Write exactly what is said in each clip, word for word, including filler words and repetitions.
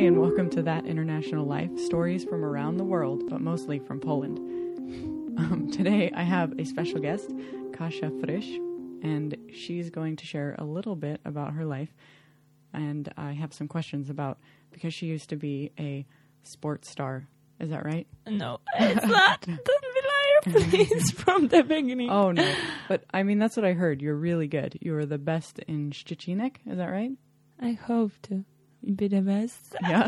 Hi, and welcome to That International Life, stories from around the world, but mostly from Poland. Um, today, I have a special guest, Kasia Frisch, and she's going to share a little bit about her life. And I have some questions about, because she used to be a sports star. Is that right? No, it's not. Don't be liar, please, from the beginning. Oh, no. But, I mean, that's what I heard. You're really good. You were the best in Szczecinek. Is that right? I hope to. Be the best. Yeah.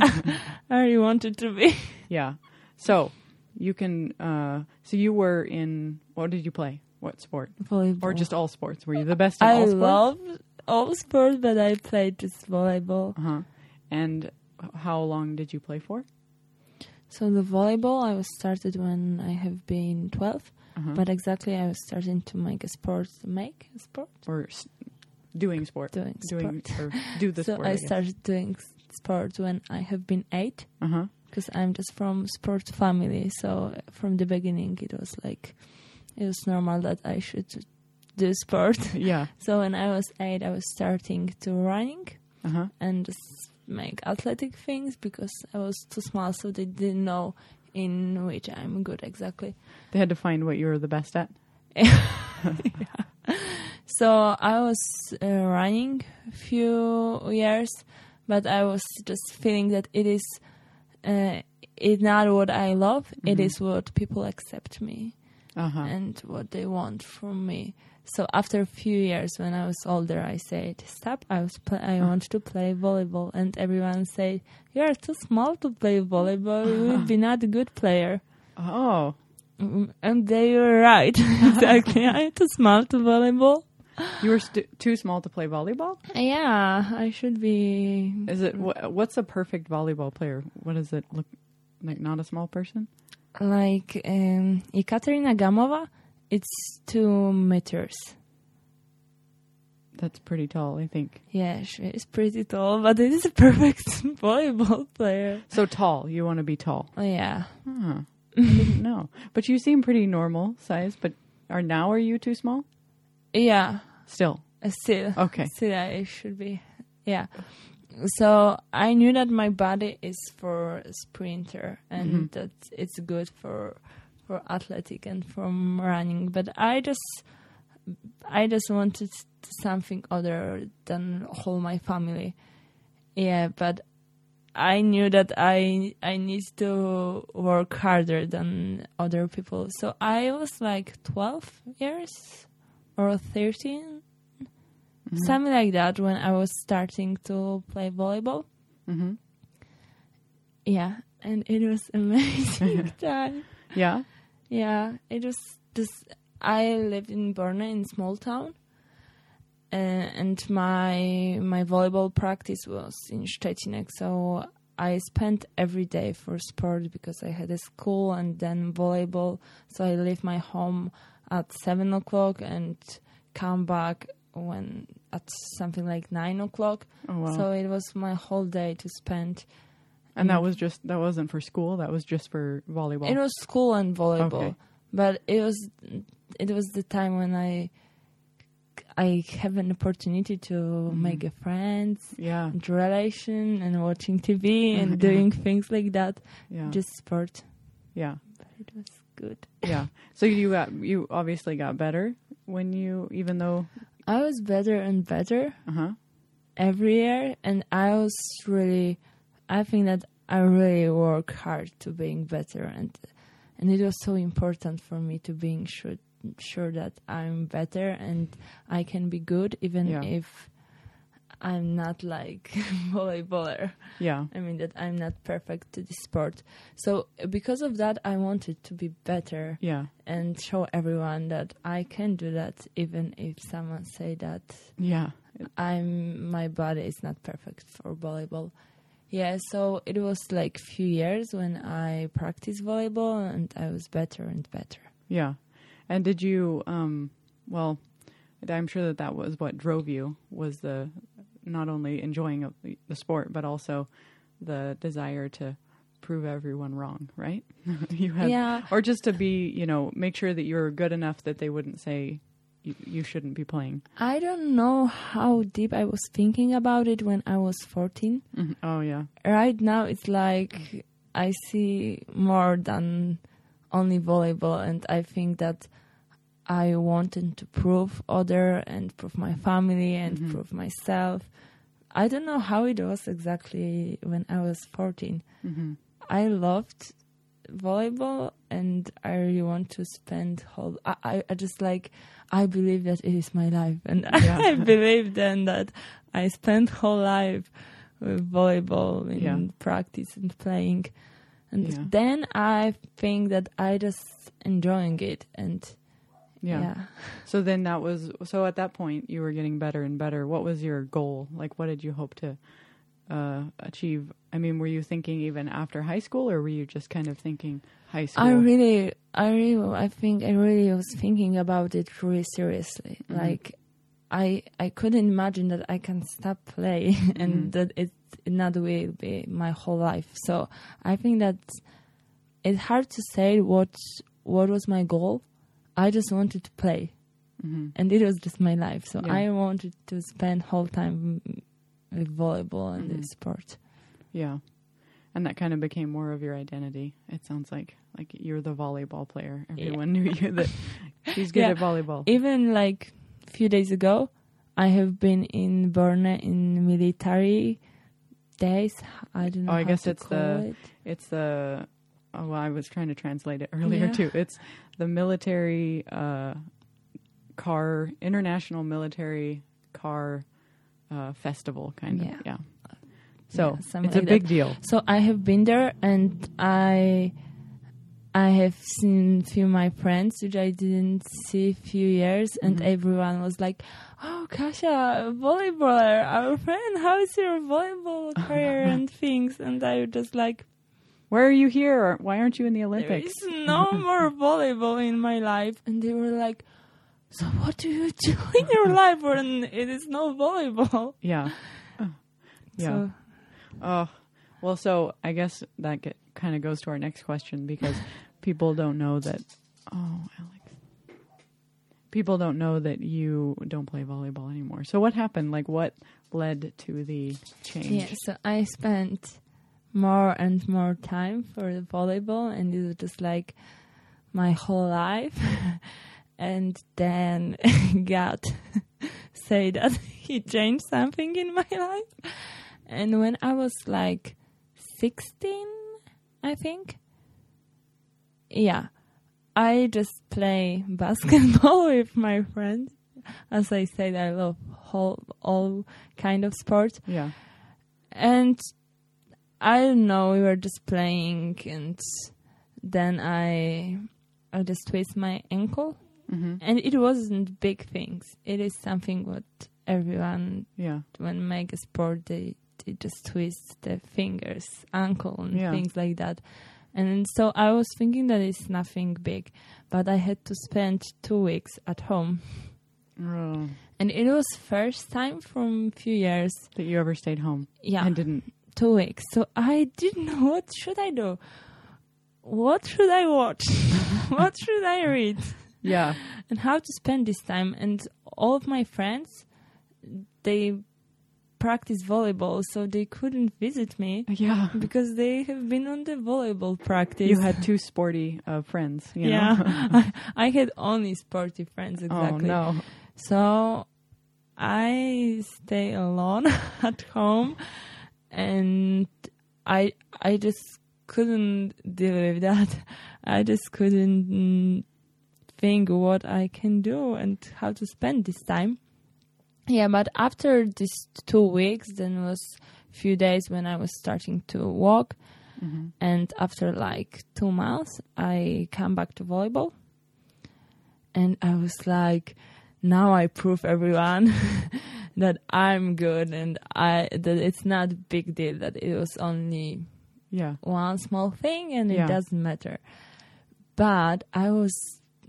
I already wanted to be. Yeah. So you can, uh, so you were in, what did you play? What sport? Volleyball. Or just all sports? Were you the best in I all sports? I love all sports, but I played just volleyball. Uh-huh. And how long did you play for? So the volleyball, I was started when I have been twelve, uh-huh. but exactly I was starting to make a sport, make a sport? Or Doing sport. Doing, doing sport. Or do the so sport. So I, I started doing sport when I have been eight. Uh-huh. Because I'm just from sport family. So from the beginning, it was like, it was normal that I should do sport. Yeah. So when I was eight, I was starting to running. Uh-huh. And just make athletic things because I was too small. So they didn't know in which I'm good exactly. They had to find what you were the best at. Yeah. So I was uh, running a few years, but I was just feeling that it is uh, it's not what I love. Mm-hmm. It is what people accept me uh-huh. and what they want from me. So after a few years, when I was older, I said, stop, I was pl- I uh-huh. want to play volleyball. And everyone said, you are too small to play volleyball. Uh-huh. You will be not a good player. Oh. And they were right. Exactly. I'm too small to volleyball. You were st- too small to play volleyball? Yeah, I should be. Is it wh- what's a perfect volleyball player? What does it look like? Not a small person? Like um, Ekaterina Gamova, it's two meters. That's pretty tall, I think. Yeah, she is pretty tall, but it is a perfect volleyball player. So tall. You want to be tall. Oh, yeah. Huh. I didn't know. But you seem pretty normal size, but are now are you too small? Yeah. Still? Uh, still. Okay. Still, I should be. Yeah. So I knew that my body is for a sprinter and mm-hmm. that it's good for for athletic and from running. But I just I just wanted something other than whole my family. Yeah, but I knew that I I need to work harder than other people. So I was like twelve years or thirteen, mm-hmm. something like that, when I was starting to play volleyball. Mm-hmm. Yeah, and it was amazing time. Yeah? Yeah, it was just, I lived in Borne, in small town. Uh, and my my volleyball practice was in Szczecinek, so I spent every day for sport because I had a school and then volleyball. So I leave my home at seven o'clock and come back when at something like nine o'clock. Oh, wow. So it was my whole day to spend. And that was just that wasn't for school. That was just for volleyball. It was school and volleyball, okay. But it was it was the time when I. I have an opportunity to mm-hmm. make a friends, yeah. and relation, and watching T V and doing things like that. Yeah. Just sport. Yeah, but it was good. Yeah. So you got you obviously got better when you, even though I was better and better uh-huh. every year, and I was really, I think that I really work hard to being better, and and it was so important for me to being sure. sure that I'm better and I can be good even yeah. if I'm not like volleyballer. Yeah. I mean that I'm not perfect to this sport. So because of that, I wanted to be better yeah. and show everyone that I can do that even if someone say that yeah. I'm my body is not perfect for volleyball. Yeah, so it was like few years when I practiced volleyball and I was better and better. Yeah. And did you, um, well, I'm sure that that was what drove you, was the not only enjoying of the, the sport, but also the desire to prove everyone wrong, right? you had, yeah. Or just to be, you know, make sure that you were good enough that they wouldn't say you, you shouldn't be playing? I don't know how deep I was thinking about it when I was fourteen. Mm-hmm. Oh, yeah. Right now, it's like I see more than only volleyball, and I think that I wanted to prove other and prove my family and mm-hmm. prove myself. I don't know how it was exactly when I was fourteen. Mm-hmm. I loved volleyball, and I really want to spend whole. I, I, I just like I believe that it is my life, and yeah. I believe then that I spent whole life with volleyball and yeah. practice and playing, and yeah. then I think that I just enjoying it and. Yeah. yeah. So then that was, so at that point you were getting better and better. What was your goal? Like, what did you hope to uh, achieve? I mean, were you thinking even after high school, or were you just kind of thinking high school? I really, I really, I think I really was thinking about it really seriously. Mm-hmm. Like I, I couldn't imagine that I can stop playing and mm-hmm. that it not will be my whole life. So I think that it's hard to say what, what was my goal. I just wanted to play, mm-hmm. and it was just my life. So yeah. I wanted to spend whole time with volleyball and mm-hmm. the sport. Yeah, and that kind of became more of your identity. It sounds like like you're the volleyball player. Everyone yeah. knew you that she's good yeah. at volleyball. Even like a few days ago, I have been in Borne in military days. I don't know. Oh, I how guess to it's, call the, it. it's the it's the. Oh, well, I was trying to translate it earlier, yeah. too. It's the military uh, car, international military car uh, festival, kind of. Yeah. yeah. So yeah, it's like a big that. deal. So I have been there, and I I have seen few of my friends, which I didn't see few years, and mm-hmm. everyone was like, oh, Kasia, volleyballer, our friend, how is your volleyball career and things? And I was just like, where are you here? Why aren't you in the Olympics? There is no more volleyball in my life. And they were like, so what do you do in your life when it is no volleyball? Yeah. Uh, yeah. Oh, so. uh, well, so I guess that get, kind of goes to our next question, because people don't know that. Oh, Alex. People don't know that you don't play volleyball anymore. So what happened? Like, what led to the change? Yeah, so I spent more and more time for the volleyball, and it was just like my whole life. And then God said that he changed something in my life. And when I was like sixteen, I think, yeah, I just play basketball with my friends. As I said, I love all, all kind of sports. Yeah. And I don't know, we were just playing, and then I I just twist my ankle. Mm-hmm. And it wasn't big things. It is something what everyone, yeah. when make a sport, they, they just twist their fingers, ankle, and yeah. things like that. And so I was thinking that it's nothing big, but I had to spend two weeks at home. Oh. And it was first time from few years. That you ever stayed home? Yeah. And didn't. Two weeks. So I didn't know what should I do. What should I watch? What should I read? Yeah. And how to spend this time. And all of my friends, they practice volleyball, so they couldn't visit me. Yeah. Because they have been on the volleyball practice. You had two sporty uh, friends. You yeah. know? I, I had only sporty friends, exactly. Oh, no. So I stay alone at home. And I I just couldn't deal with that. I just couldn't think what I can do and how to spend this time. Yeah, but after these two weeks, then was a few days when I was starting to walk. Mm-hmm. And after like two months, I come back to volleyball. And I was like, now I prove everyone that I'm good, and I that it's not a big deal, that it was only yeah. one small thing, and yeah. it doesn't matter. But I was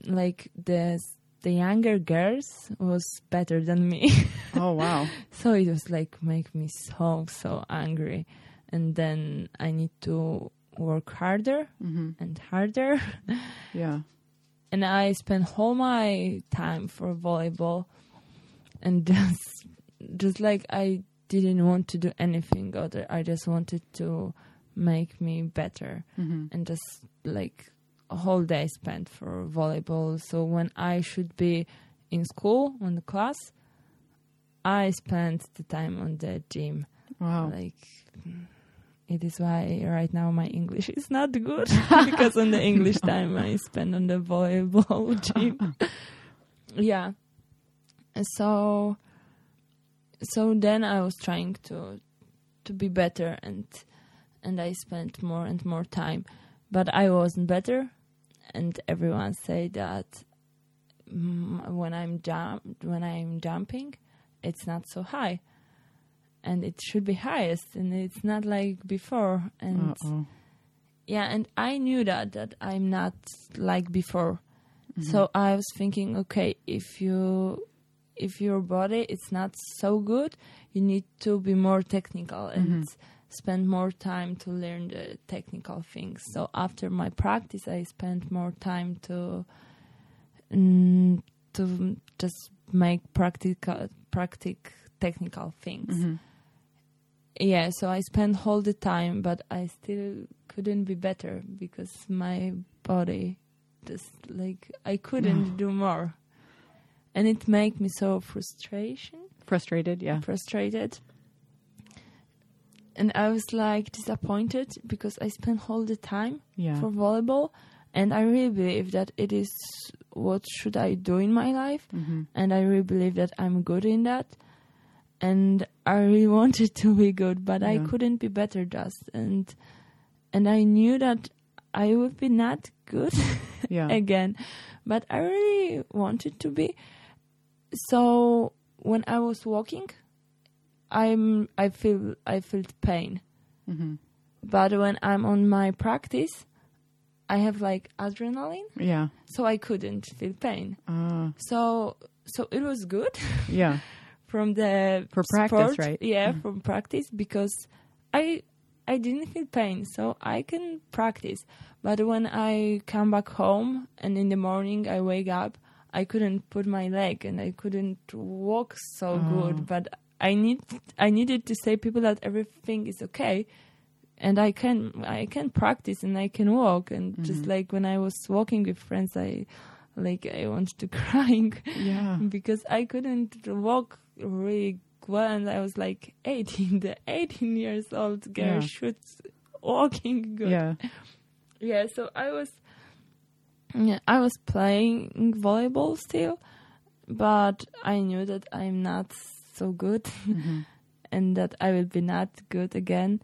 like, the the younger girls was better than me. Oh, wow. So it was like make me so so angry, and then I need to work harder mm-hmm. and harder. Yeah. And I spent all my time for volleyball, and just, just like I didn't want to do anything other. I just wanted to make me better, mm-hmm. and just like a whole day spent for volleyball. So when I should be in school, on the class, I spent the time on the gym. Wow. Like, it is why right now my English is not good, because on the English no. time I spend on the volleyball gym. Yeah. So, so then I was trying to, to be better, and, and I spent more and more time, but I wasn't better. And everyone said that when I'm jump, when I'm jumping, it's not so high. And it should be highest, and it's not like before. And Uh-oh. yeah, and I knew that, that I'm not like before. Mm-hmm. So I was thinking, okay, if you, if your body is not so good, you need to be more technical and mm-hmm. spend more time to learn the technical things. So after my practice, I spent more time to, mm, to just make practical, practic technical things. Mm-hmm. Yeah, so I spent all the time, but I still couldn't be better because my body just like I couldn't no. do more, and it made me so frustration. Frustrated, yeah. Frustrated, and I was like disappointed because I spent all the time yeah. for volleyball, and I really believe that it is what should I do in my life, mm-hmm. and I really believe that I'm good in that. And I really wanted to be good, but yeah. I couldn't be better just. And and I knew that I would be not good yeah. again. But I really wanted to be. So when I was walking, I'm I feel I felt pain. Mm-hmm. But when I'm on my practice, I have like adrenaline. Yeah. So I couldn't feel pain. Uh. So so it was good. Yeah. From the for practice, sport, right? Yeah, mm-hmm. from practice, because I I didn't feel pain, so I can practice. But when I come back home and in the morning I wake up, I couldn't put my leg and I couldn't walk so oh. good. But I need I needed to say people that everything is okay, and I can I can practice and I can walk. And mm-hmm. just like when I was walking with friends, I like I wanted to crying yeah. because I couldn't walk really well, and I was like eighteen the eighteen years old girl yeah. should walking good yeah yeah so I was yeah I was playing volleyball still, but I knew that I'm not so good mm-hmm. and that I will be not good again.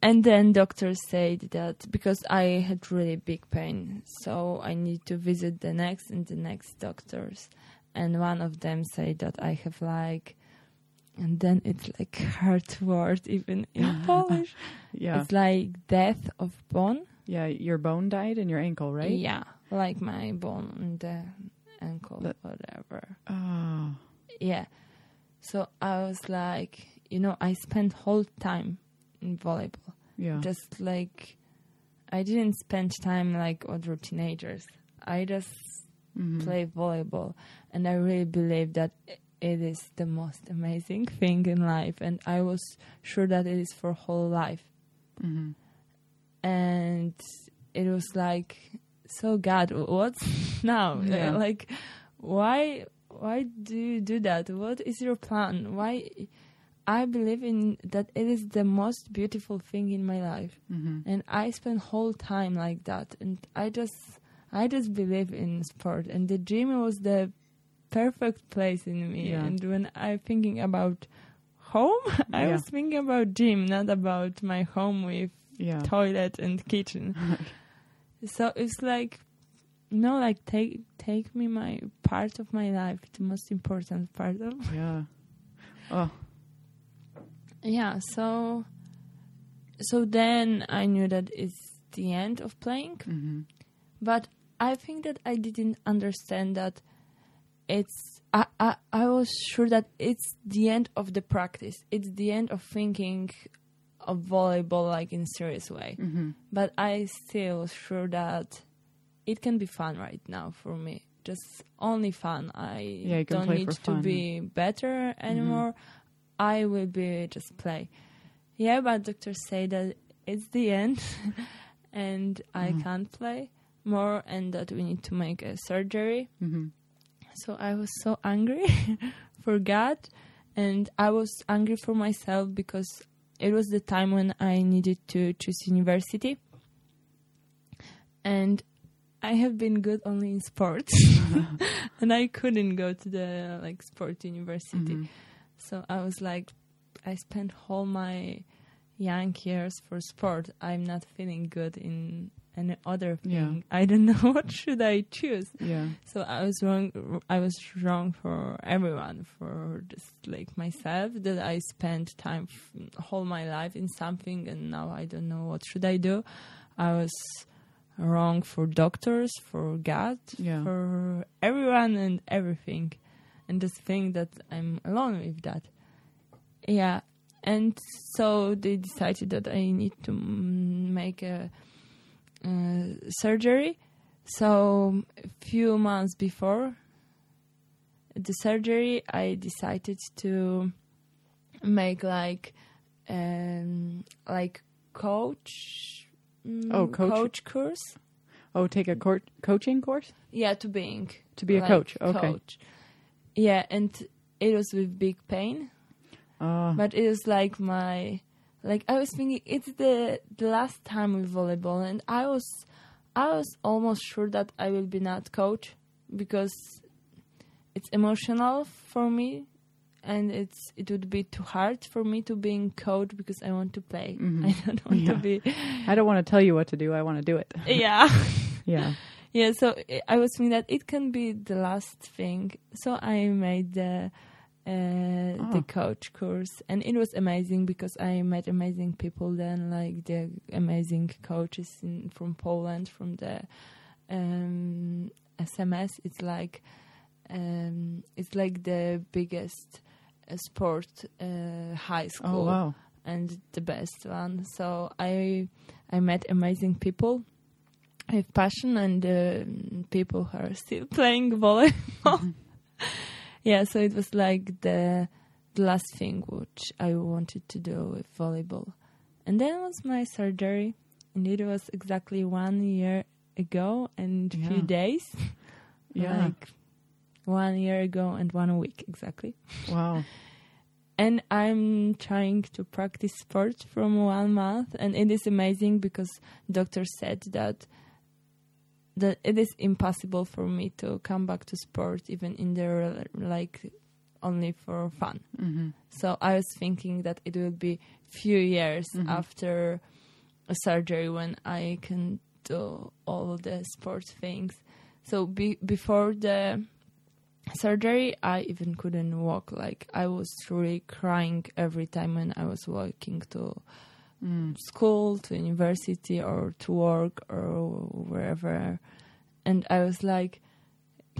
And then doctors said that because I had really big pain, so I need to visit the next and the next doctors. And one of them said that I have like, and then it's like hard word even in Polish. Yeah. It's like death of bone. Yeah, your bone died in your ankle, right? Yeah, like my bone in the ankle, that, whatever. Oh. Yeah. So I was like, you know, I spent whole time in volleyball. Yeah. Just like, I didn't spend time like other teenagers. I just... Mm-hmm. play volleyball, and I really believe that it is the most amazing thing in life, and I was sure that it is for whole life mm-hmm. and it was like, so God, what's now yeah. like why why do you do that? What is your plan? Why? I believe in that it is the most beautiful thing in my life mm-hmm. and I spend whole time like that, and I just I just believe in sport, and the gym was the perfect place in me. Yeah. And when I'm thinking about home, I yeah. was thinking about gym, not about my home with yeah. toilet and kitchen. So it's like, no, like take take me my part of my life, the most important part of yeah. Oh. Yeah. So, so then I knew that it's the end of playing. Mm-hmm. But I think that I didn't understand that it's... I, I, I was sure that it's the end of the practice. It's the end of thinking of volleyball like in serious way. Mm-hmm. But I still sure that it can be fun right now for me. Just only fun. I yeah, don't need to be better anymore. Mm-hmm. I will be just play. Yeah, but doctors say that it's the end and I mm-hmm. can't play more and that we need to make a surgery. Mm-hmm. So I was so angry for God, and I was angry for myself because it was the time when I needed to choose university. And I have been good only in sports and I couldn't go to the like sport university. Mm-hmm. So I was like, I spent all my young years for sport. I'm not feeling good in any other thing. Yeah. I don't know what should I choose. Yeah. So I was wrong. I was wrong for everyone, for just like myself, that I spent time f- all my life in something and now I don't know what should I do. I was wrong for doctors, for God, yeah. for everyone and everything. And just think that I'm alone with that. Yeah. And so they decided that I need to make a, a surgery. So a few months before the surgery, I decided to make like um, like coach... Oh, coach. coach course. Oh, take a co- coaching course? Yeah, to being. To be a like coach, okay. Coach. Yeah, and it was with big pain. Uh. But it was like my... Like, I was thinking, it's the, the last time with volleyball. And I was I was almost sure that I will be not coach. Because it's emotional for me. And it's it would be too hard for me to be coach because I want to play. Mm-hmm. I don't want yeah. to be... I don't want to tell you what to do. I want to do it. Yeah. yeah. Yeah, so I was thinking that it can be the last thing. So I made the, uh, oh. the coach course. And it was amazing because I met amazing people then, like the amazing coaches in, from Poland, from the um, S M S. It's like um, it's like the biggest... sport uh, high school oh, wow. and the best one. So I I met amazing people with passion and uh, people who are still playing volleyball. Mm-hmm. yeah, so it was like the, the last thing which I wanted to do with volleyball. And then was my surgery, and it was exactly one year ago and yeah. few days. yeah. Like, One year ago and one week exactly. Wow. And I'm trying to practice sport from one month, and it is amazing because doctor said that that it is impossible for me to come back to sport even in the like only for fun. Mm-hmm. So I was thinking that it will be few years mm-hmm. after a surgery when I can do all the sport things. So be- before the surgery, I even couldn't walk. Like, I was really crying every time when I was walking to mm. school, to university, or to work, or wherever. And I was like,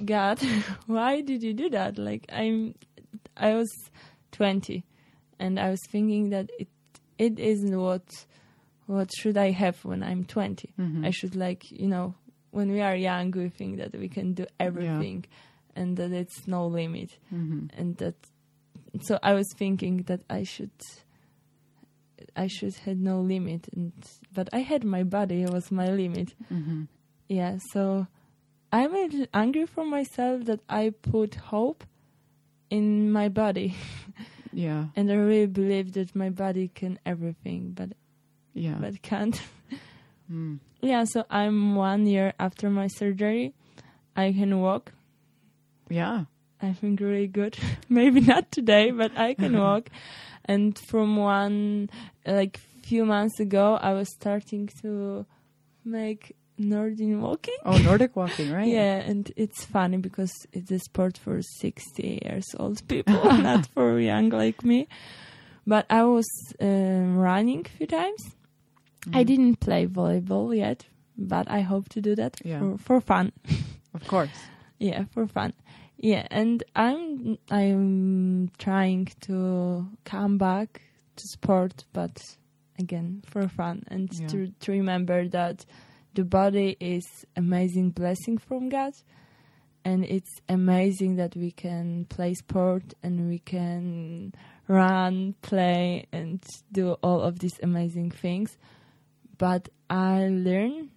God, why did you do that? Like, I'm, I was twenty, and I was thinking that it, it isn't what, what should I have when I'm twenty? Mm-hmm. I should, like, you know, when we are young, we think that we can do everything. Yeah. And that it's no limit. Mm-hmm. And that, so I was thinking that I should, I should had no limit. And, but I had my body, it was my limit. Mm-hmm. Yeah, so I'm a little angry for myself that I put hope in my body. Yeah. And I really believe that my body can everything, but, yeah. but can't. mm. Yeah, so I'm one year after my surgery, I can walk. Yeah. I think really good. Maybe not today, but I can walk. And from one, like, few months ago, I was starting to make Nordic walking. Oh, Nordic walking, right? yeah, and it's funny because it's a sport for sixty years old people, not for young like me. But I was uh, running a few times. Mm. I didn't play volleyball yet, but I hope to do that yeah. for, for fun. Of course. Yeah, for fun. Yeah, and I'm I'm trying to come back to sport, but again, for fun. And yeah. to, to remember that the body is amazing blessing from God, and it's amazing that we can play sport and we can run, play, and do all of these amazing things. But I learned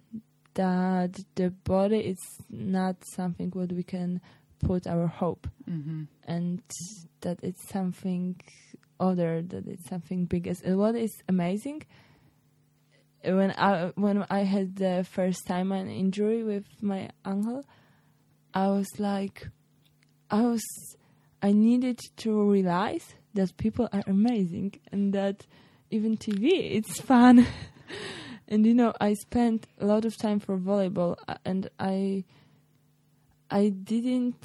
that the body is not something what we can put our hope, mm-hmm. and that it's something other, that it's something bigger. And what is amazing, when I when I had the first time an injury with my ankle, I was like, I was, I needed to realize that people are amazing and that even T V, it's fun. And, you know, I spent a lot of time for volleyball, and I I didn't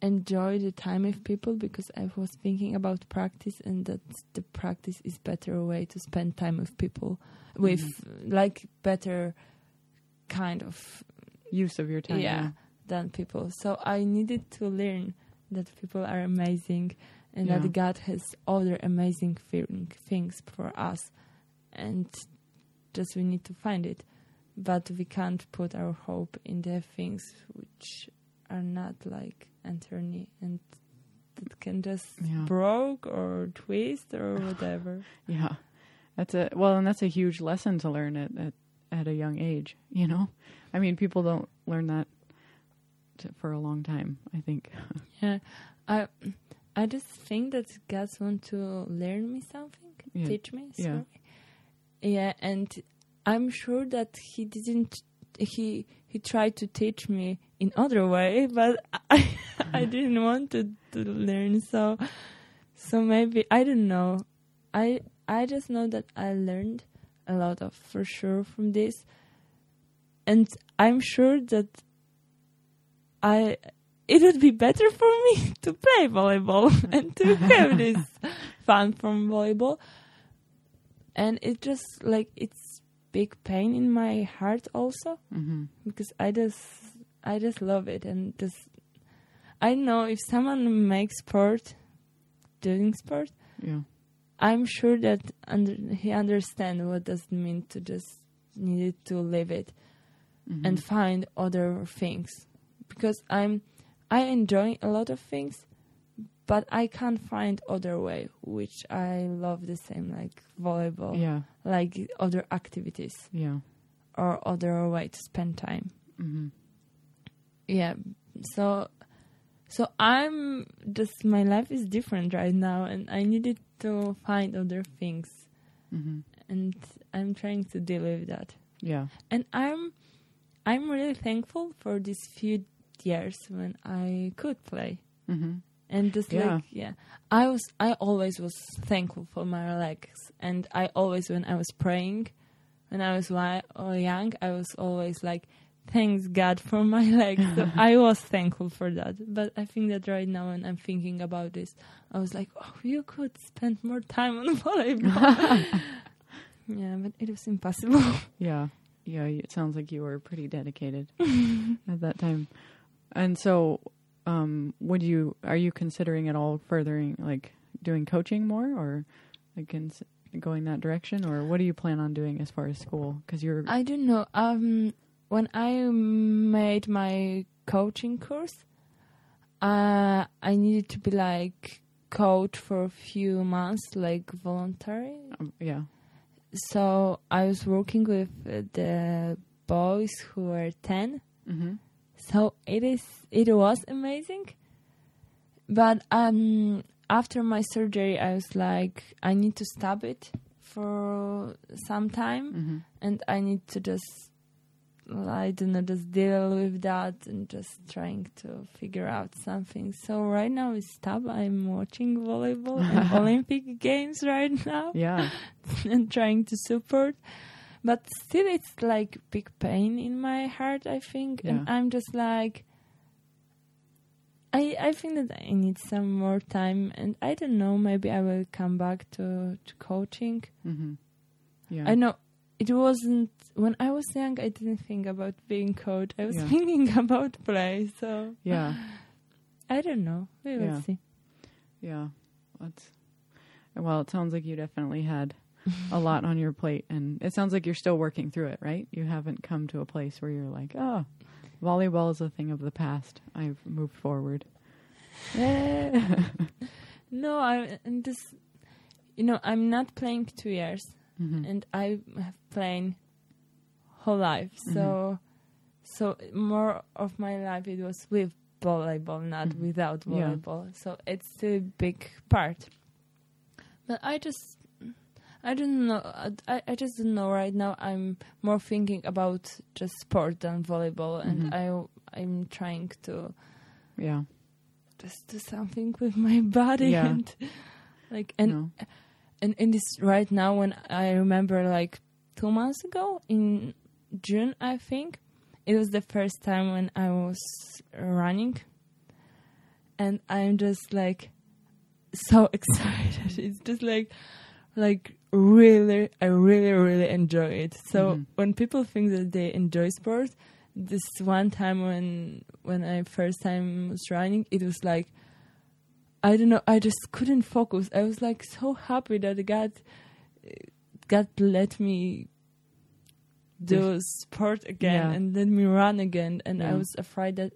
enjoy the time with people because I was thinking about practice, and that the practice is better way to spend time with people, with, mm-hmm. like, better kind of... use of your time. Yeah, yeah, than people. So I needed to learn that people are amazing and yeah. that God has other amazing thing, things for us. And... just we need to find it, but we can't put our hope in the things which are not like Anthony and that can just yeah. broke or twist or whatever. Yeah, that's a well, and that's a huge lesson to learn at, at at a young age. You know, I mean, people don't learn that to, for a long time. I think. Yeah, I I just think that God wants to learn me something, yeah. teach me. Sorry. Yeah. Yeah, and I'm sure that he didn't, he he tried to teach me in other way, but I I didn't want to, to learn, so so maybe, I don't know. I I just know that I learned a lot of, for sure, from this. And I'm sure that I it would be better for me to play volleyball and to have this fun from volleyball. And it just, like, it's big pain in my heart also, mm-hmm. because I just, I just love it. And just, I know if someone makes sport, doing sport, yeah. I'm sure that under, he understands what does it mean to just need to leave it mm-hmm. and find other things. Because I'm, I enjoy a lot of things, but I can't find other way, which I love the same, like volleyball, yeah. like other activities, yeah, or other way to spend time. Mm-hmm. Yeah, so so I'm just, my life is different right now, and I needed to find other things, mm-hmm. and I'm trying to deal with that. Yeah, and I'm I'm really thankful for these few years when I could play. Mm-hmm. And just yeah. like, yeah, I was, I always was thankful for my legs. And I always, when I was praying, when I was wi- or young, I was always like, thanks God for my legs. So I was thankful for that. But I think that right now when I'm thinking about this, I was like, oh, you could spend more time on volleyball. Yeah, but it was impossible. Yeah. Yeah. It sounds like you were pretty dedicated at that time. And so... Um, would you, are you considering at all furthering, like doing coaching more, or like cons- going that direction, or what do you plan on doing as far as school? Cause you're, I don't know. Um, when I made my coaching course, uh, I needed to be like coach for a few months, like voluntary. Um, yeah. So I was working with the boys who were ten. Mm-hmm. So it is. It was amazing, but um, after my surgery, I was like, I need to stop it for some time, mm-hmm. and I need to just, I don't know, just deal with that and just trying to figure out something. So right now, I stop. I'm watching volleyball and Olympic Games right now, yeah, and trying to support. But still, it's like big pain in my heart, I think. Yeah. And I'm just like, I I think that I need some more time. And I don't know, maybe I will come back to, to coaching. Mm-hmm. Yeah. I know it wasn't, when I was young, I didn't think about being coach. I was yeah. thinking about play. So yeah, I don't know. We will yeah. see. Yeah. That's, well, it sounds like you definitely had a lot on your plate. And it sounds like you're still working through it, right? You haven't come to a place where you're like, oh, volleyball is a thing of the past. I've moved forward. No, I and this, you know, I'm not playing two years, mm-hmm. and I have playing whole life. Mm-hmm. So, so more of my life it was with volleyball, not mm-hmm. without volleyball. Yeah. So it's still a big part. But I just, I don't know. I I just don't know right now. I'm more thinking about just sport than volleyball, mm-hmm. and I I'm trying to, yeah. just do something with my body, yeah. and like and no. and in this right now when I remember like two months ago in June, I think it was the first time when I was running, and I'm just like so excited. It's just like like really, I really really enjoy it. So mm-hmm. when people think that they enjoy sport. This one time when when I first time was running, it was like, I don't know, I just couldn't focus. I was like so happy that God, God let me do sport again, yeah. and let me run again. And yeah. I was afraid that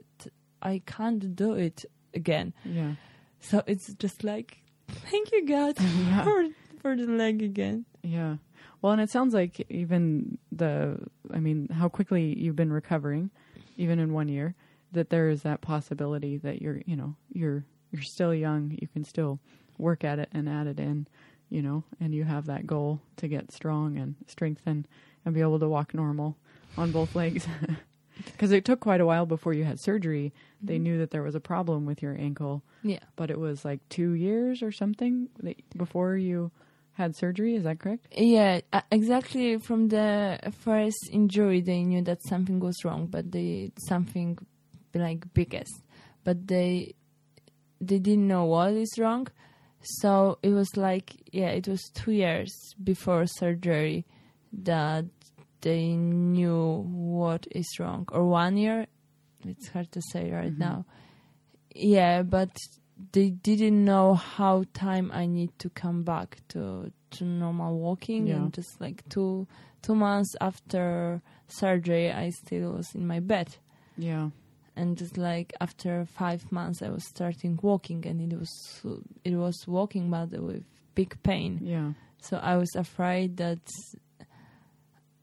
I can't do it again. Yeah. So it's just like, thank you God yeah. for for the leg again. Yeah. Well, and it sounds like even the, I mean, how quickly you've been recovering, even in one year, that there is that possibility that you're, you know, you're, you're still young. You can still work at it and add it in, you know, and you have that goal to get strong and strengthen and be able to walk normal on both legs. Because it took quite a while before you had surgery. Mm-hmm. They knew that there was a problem with your ankle. Yeah. But it was like two years or something that before you... had surgery, is that correct? Yeah, uh, exactly. From the first injury, they knew that something was wrong, but they something like biggest, but they they didn't know what is wrong. So it was like, yeah, it was two years before surgery that they knew what is wrong, or one year. It's hard to say right mm-hmm. now. Yeah, but. They didn't know how time I need to come back to, to normal walking. Yeah. And just like two two months after surgery, I still was in my bed. Yeah. And just like after five months, I was starting walking, and it was it was walking, but with big pain. Yeah. So I was afraid that.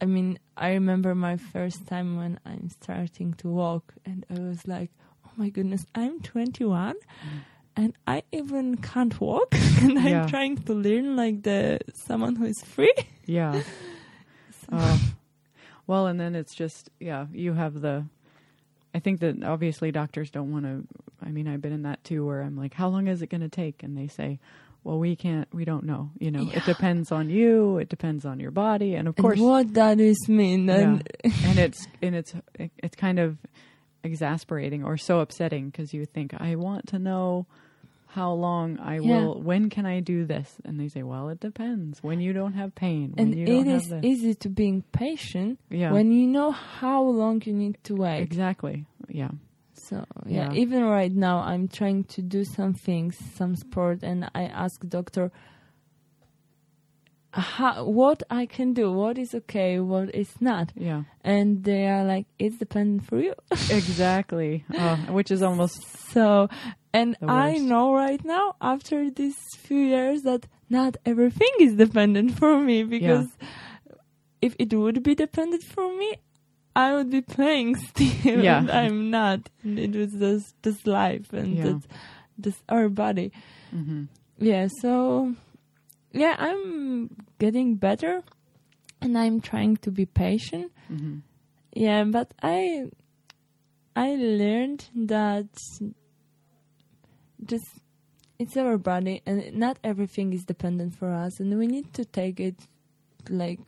I mean, I remember my first time when I'm starting to walk, and I was like, "Oh my goodness, I'm twenty-one." Mm. And I even can't walk, and I'm yeah. trying to learn like the someone who is free. Yeah. So. Uh, well, and then it's just, yeah, you have the, I think that obviously doctors don't want to, I mean, I've been in that too, where I'm like, how long is it going to take? And they say, well, we can't, we don't know, you know, yeah. it depends on you, it depends on your body. And of and course. What does mean? And, yeah. and it's, and it's, it, it's kind of exasperating or so upsetting, because you think, I want to know. How long I yeah. will, when can I do this? And they say, well, it depends. When you don't have pain. When and you don't it have is this. Easy to be patient yeah. when you know how long you need to wait. Exactly. Yeah. So, yeah, yeah. Even right now, I'm trying to do some things, some sport, and I ask doctor, how, what I can do, what is okay, what is not. Yeah. And they are like, it's dependent for you. Exactly. Uh, which is almost... So... And I know right now, after these few years, that not everything is dependent for me, because yeah. if it would be dependent for me, I would be playing still. Yeah. And I'm not. And it was just this life and yeah. this, this our body. Mm-hmm. Yeah. So yeah, I'm getting better, and I'm trying to be patient. Mm-hmm. Yeah, but I I learned that. Just it's our body, and not everything is dependent for us, and we need to take it like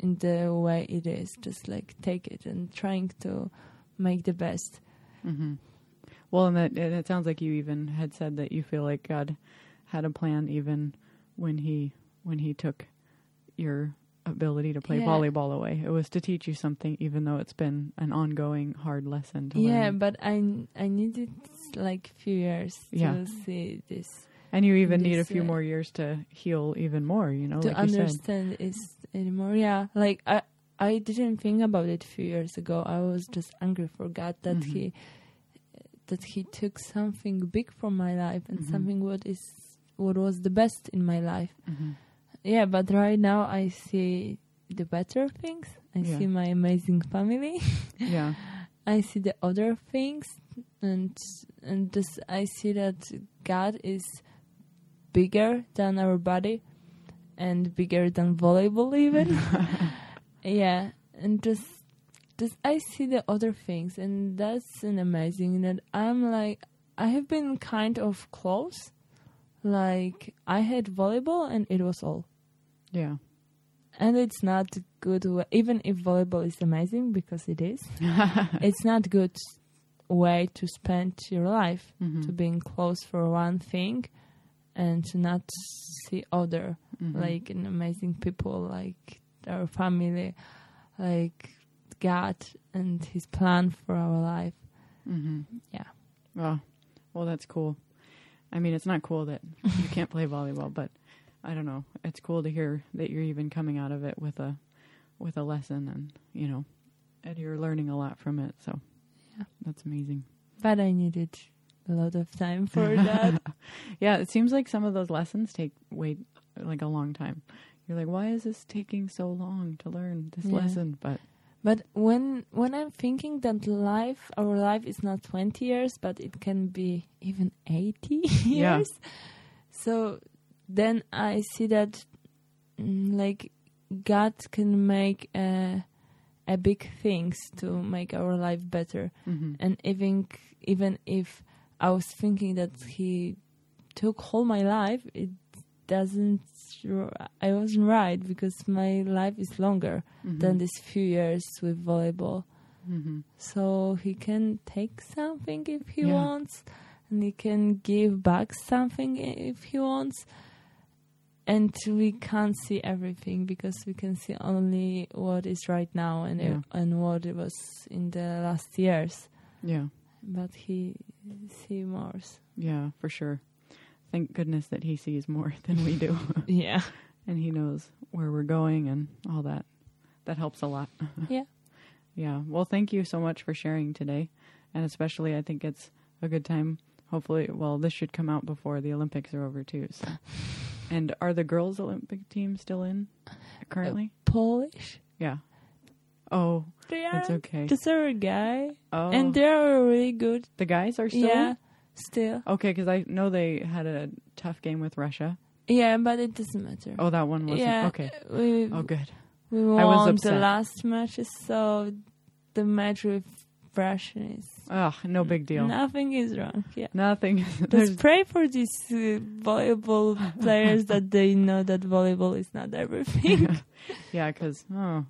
in the way it is, just like take it and trying to make the best. Mm-hmm. Well, and that and it sounds like you even had said that you feel like God had a plan even when he when he took your ability to play yeah. volleyball away. It was to teach you something, even though it's been an ongoing hard lesson to yeah, learn. Yeah, but I I needed like few years yeah. to see this. And you even need a few uh, more years to heal even more, you know, to like understand you said. It anymore. Yeah, like I, I didn't think about it a few years ago. I was just angry for God that mm-hmm. he, that he took something big from my life and mm-hmm. something what is what was the best in my life. Mm-hmm. Yeah, but right now I see the better things. I yeah. see my amazing family. yeah, I see the other things, and and this I see that God is bigger than our body and bigger than volleyball even. yeah, and just just I see the other things, and that's an amazing that I'm like I have been kind of close. Like I had volleyball and it was all. Yeah. And it's not good way, even if volleyball is amazing because it is. It's not good way to spend your life mm-hmm. to being close for one thing and to not see other mm-hmm. like an amazing people like our family, like God and his plan for our life. Mm-hmm. Yeah. Wow. Well, that's cool. I mean, it's not cool that you can't play volleyball, but I don't know. It's cool to hear that you're even coming out of it with a with a lesson, and you know, and you're learning a lot from it. So, yeah, that's amazing. But I needed a lot of time for that. yeah, it seems like some of those lessons take wait like a long time. You're like, why is this taking so long to learn this yeah. lesson? But but when when I'm thinking that life, our life is not twenty years, but it can be even eighty yeah. years. So then I see that like God can make a uh, uh, big things to make our life better. Mm-hmm. And even even if I was thinking that he took whole my life, it doesn't. I wasn't right because my life is longer mm-hmm. than these few years with volleyball. Mm-hmm. So he can take something if he yeah. wants, and he can give back something if he wants. And we can't see everything because we can see only what is right now and yeah. uh, and what it was in the last years. Yeah, but he sees more. Yeah, for sure. Thank goodness that he sees more than we do. yeah. And he knows where we're going and all that. That helps a lot. yeah. Yeah. Well, thank you so much for sharing today. And especially, I think it's a good time. Hopefully, well, this should come out before the Olympics are over, too. So. And are the girls' Olympic team still in currently? Uh, Polish? Yeah. Oh, they are, that's okay. Just a guy. Oh. And they're really good. The guys are still yeah. in? Still. Okay, because I know they had a tough game with Russia. Yeah, but it doesn't matter. Oh, that one wasn't. Yeah, okay. We, oh, good. We won I was upset. The last matches, so the match with Russia is... Oh, no big deal. Nothing is wrong. Yeah. Nothing. Just pray for these uh, volleyball players that they know that volleyball is not everything. yeah, because... Oh.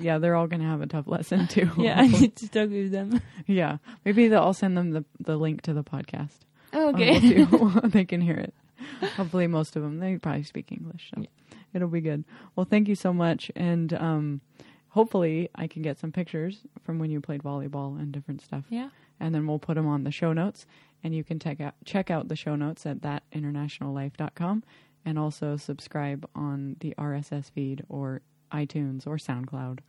yeah, they're all going to have a tough lesson, too. yeah, I need to talk with them. yeah. Maybe they'll, I'll send them the, the link to the podcast. Okay. Um, they can hear it. Hopefully, most of them. They probably speak English, so yeah. it'll be good. Well, thank you so much. And um, hopefully, I can get some pictures from when you played volleyball and different stuff. Yeah. And then we'll put them on the show notes. And you can check out, check out the show notes at that international life dot com. And also subscribe on the R S S feed or iTunes or SoundCloud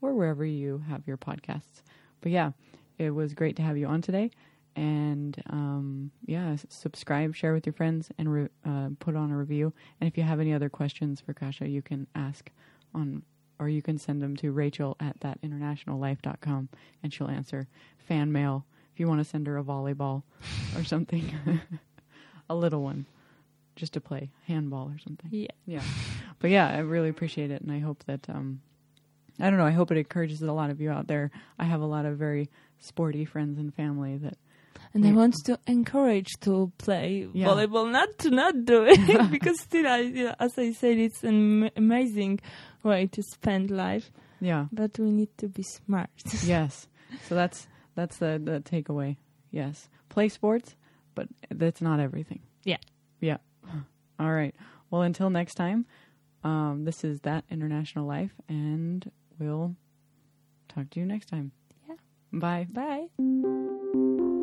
or wherever you have your podcasts. But yeah, it was great to have you on today. And um, yeah, subscribe, share with your friends, and re- uh, put on a review. And if you have any other questions for Kasia, you can ask on, or you can send them to Rachel at that international life dot com, and she'll answer. Fan mail, if you want to send her a volleyball or something, a little one. Just to play handball or something. Yeah. Yeah. But yeah, I really appreciate it. And I hope that, um, I don't know, I hope it encourages a lot of you out there. I have a lot of very sporty friends and family that. And I want to encourage to play yeah. volleyball, not to not do it. because still, I, as I said, it's an amazing way to spend life. Yeah. But we need to be smart. yes. So that's, that's the, the takeaway. Yes. Play sports, but that's not everything. Yeah. Yeah. All right. Well, until next time, um, this is That International Life, and we'll talk to you next time. Yeah. Bye. Bye.